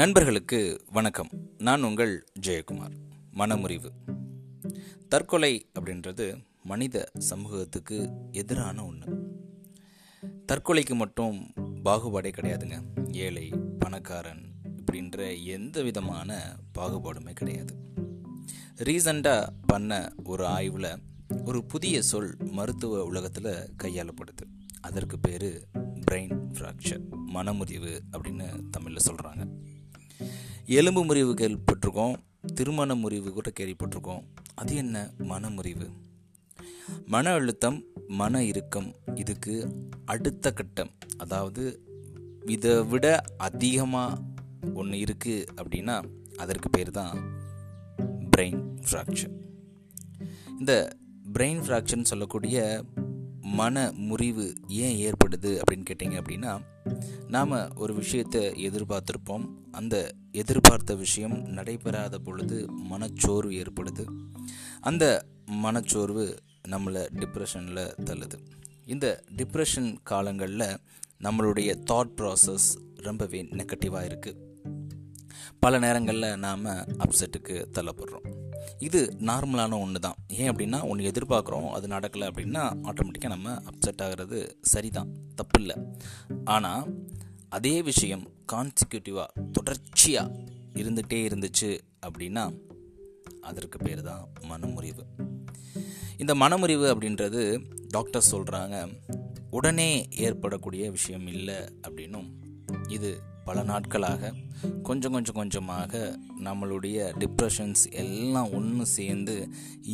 நண்பர்களுக்கு வணக்கம். நான் உங்கள் ஜெயக்குமார். மனமுறிவு, தற்கொலை அப்படின்றது மனித சமூகத்துக்கு எதிரான ஒன்று. தற்கொலைக்கு மட்டும் பாகுபாடே கிடையாதுங்க. ஏழை பணக்காரன் அப்படின்ற எந்த விதமான பாகுபாடுமே கிடையாது. ரீசண்டாக பண்ண ஒரு ஆய்வில் ஒரு புதிய சொல் மருத்துவ உலகத்தில் கையாளப்படுது. அதற்கு பேர் பிரெயின் ஃப்ராக்சர், மனமுறிவு அப்படின்னு தமிழில் சொல்கிறாங்க. எலும்பு முறிவு கேள்விப்பட்டிருக்கோம், திருமண முறிவு கூட கேள்விப்பட்டிருக்கோம். அது என்ன மனமுறிவு? மன அழுத்தம், மன இறுக்கம், இதுக்கு அடுத்த கட்டம், அதாவது இதை விட அதிகமாக ஒன்று இருக்குது அப்படின்னா அதற்கு பேர் தான் பிரெயின் ஃப்ராக்சர். இந்த பிரெயின் ஃப்ராக்சர்னு சொல்லக்கூடிய மன முறிவு ஏன் ஏற்படுது அப்படின்னு கேட்டிங்க அப்படின்னா, நாம் ஒரு விஷயத்தை எதிர்பார்த்துருப்போம், அந்த எதிர்பார்த்த விஷயம் நடைபெறாத பொழுது மனச்சோர்வு ஏற்படுது. அந்த மனச்சோர்வு நம்மளை டிப்ரெஷனில் தள்ளுது. இந்த டிப்ரெஷன் காலங்களில் நம்மளுடைய தாட் ப்ராசஸ் ரொம்பவே நெகட்டிவாக இருக்குது. பல நேரங்களில் நாம் அப்செட்டுக்கு தள்ளப்படுறோம். இது நார்மலான ஒன்று தான். ஏன் அப்படின்னா, ஒன்று எதிர்பார்க்குறோம், அது நடக்கலை அப்படின்னா ஆட்டோமேட்டிக்காக நம்ம அப்செட் ஆகிறது சரிதான், தப்பு இல்லை. ஆனால் அதே விஷயம் கான்சிக்யூட்டிவாக தொடர்ச்சியாக இருந்துகிட்டே இருந்துச்சு அப்படின்னா அதற்கு பேர் தான் மனமுறிவு. இந்த மனமுறிவு அப்படின்றது டாக்டர் சொல்கிறாங்க உடனே ஏற்படக்கூடிய விஷயம் இல்லை அப்படின்னும், இது பல நாட்களாக கொஞ்சமாக நம்மளுடைய டிப்ரெஷன்ஸ் எல்லாம் ஒன்று சேர்ந்து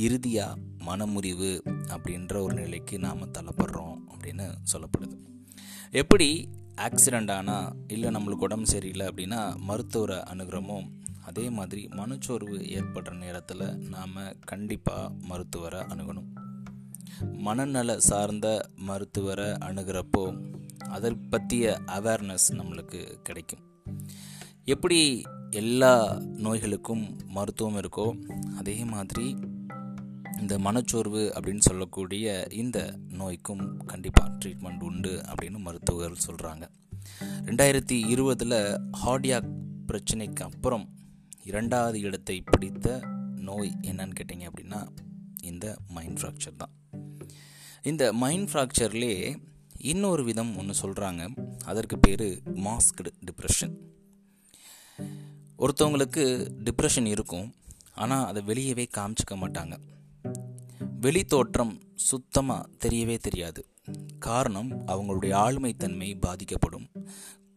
இறுதியாக மனமுறிவு அப்படின்ற ஒரு நிலைக்கு நாம் தள்ளப்படுறோம் அப்படின்னு சொல்லப்படுது. எப்படி ஆக்சிடெண்ட் ஆனால் இல்லை நம்மளுக்கு உடம்பு சரியில்லை அப்படின்னா மருத்துவரை அணுகிறோமோ, அதே மாதிரி மனச்சோர்வு ஏற்படுற நேரத்தில் நாம் கண்டிப்பாக மருத்துவரை அணுகணும். மனநல சார்ந்த மருத்துவரை அணுகிறப்போ அதை பற்றிய அவேர்னஸ் நம்மளுக்கு கிடைக்கும். எப்படி எல்லா நோய்களுக்கும் மருத்துவம் இருக்கோ, அதே மாதிரி இந்த மனச்சோர்வு அப்படின்னு சொல்லக்கூடிய இந்த நோய்க்கும் கண்டிப்பாக ட்ரீட்மெண்ட் உண்டு அப்படின்னு மருத்துவர்கள் சொல்கிறாங்க. 2020 ஹார்டியாக் பிரச்சனைக்கு அப்புறம் 2வது இடத்தை பிடித்த நோய் என்னன்னு கேட்டிங்க அப்படின்னா இந்த மைண்ட் ஃப்ராக்சர் தான். இந்த மைண்ட் ஃப்ராக்சர்லேயே இன்னொரு விதம் ஒன்று சொல்கிறாங்க, அதற்கு பேர் மாஸ்க்டு டிப்ரெஷன். ஒருத்தவங்களுக்கு டிப்ரெஷன் இருக்கும், ஆனால் அதை வெளியவே காமிச்சிக்க மாட்டாங்க. வெளி தோற்றம் சுத்தமாக தெரியவே தெரியாது. காரணம், அவங்களுடைய ஆளுமைத்தன்மை பாதிக்கப்படும்,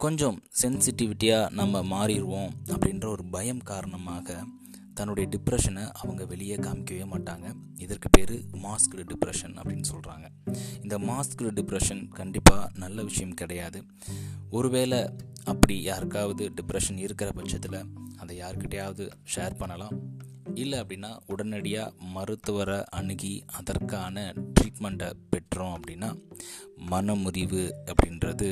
கொஞ்சம் சென்சிட்டிவிட்டியாக நம்ம மாறிடுவோம் அப்படின்ற ஒரு பயம் காரணமாக தன்னுடைய டிப்ரெஷனை அவங்க வெளியே காமிக்கவே மாட்டாங்க. இதற்கு பேர் மாஸ்க்டு டிப்ரெஷன் அப்படின்னு சொல்கிறாங்க. இந்த மாஸ்க்டு டிப்ரெஷன் கண்டிப்பாக நல்ல விஷயம் கிடையாது. ஒருவேளை அப்படி யாருக்காவது டிப்ரெஷன் இருக்கிற பட்சத்தில் அதை யார்கிட்டையாவது ஷேர் பண்ணலாம். இல்லை அப்படின்னா உடனடியாக மருத்துவரை அணுகி அதற்கான ட்ரீட்மெண்ட்டை பெற்றோம் அப்படின்னா மனமுறிவு அப்படின்றது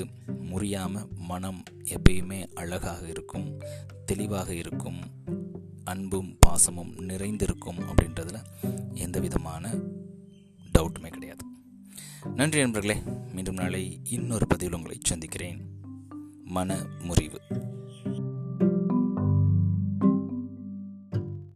முறியாமல் மனம் எப்பயுமே அழகாக இருக்கும், தெளிவாக இருக்கும், அன்பும் பாசமும் நிறைந்திருக்கும் அப்படின்றதுல எந்த விதமான டவுட்டுமே கிடையாது. நன்றி நண்பர்களே. மீண்டும் நாளை இன்னொரு பதிவில் உங்களை சந்திக்கிறேன். மன முறிவு.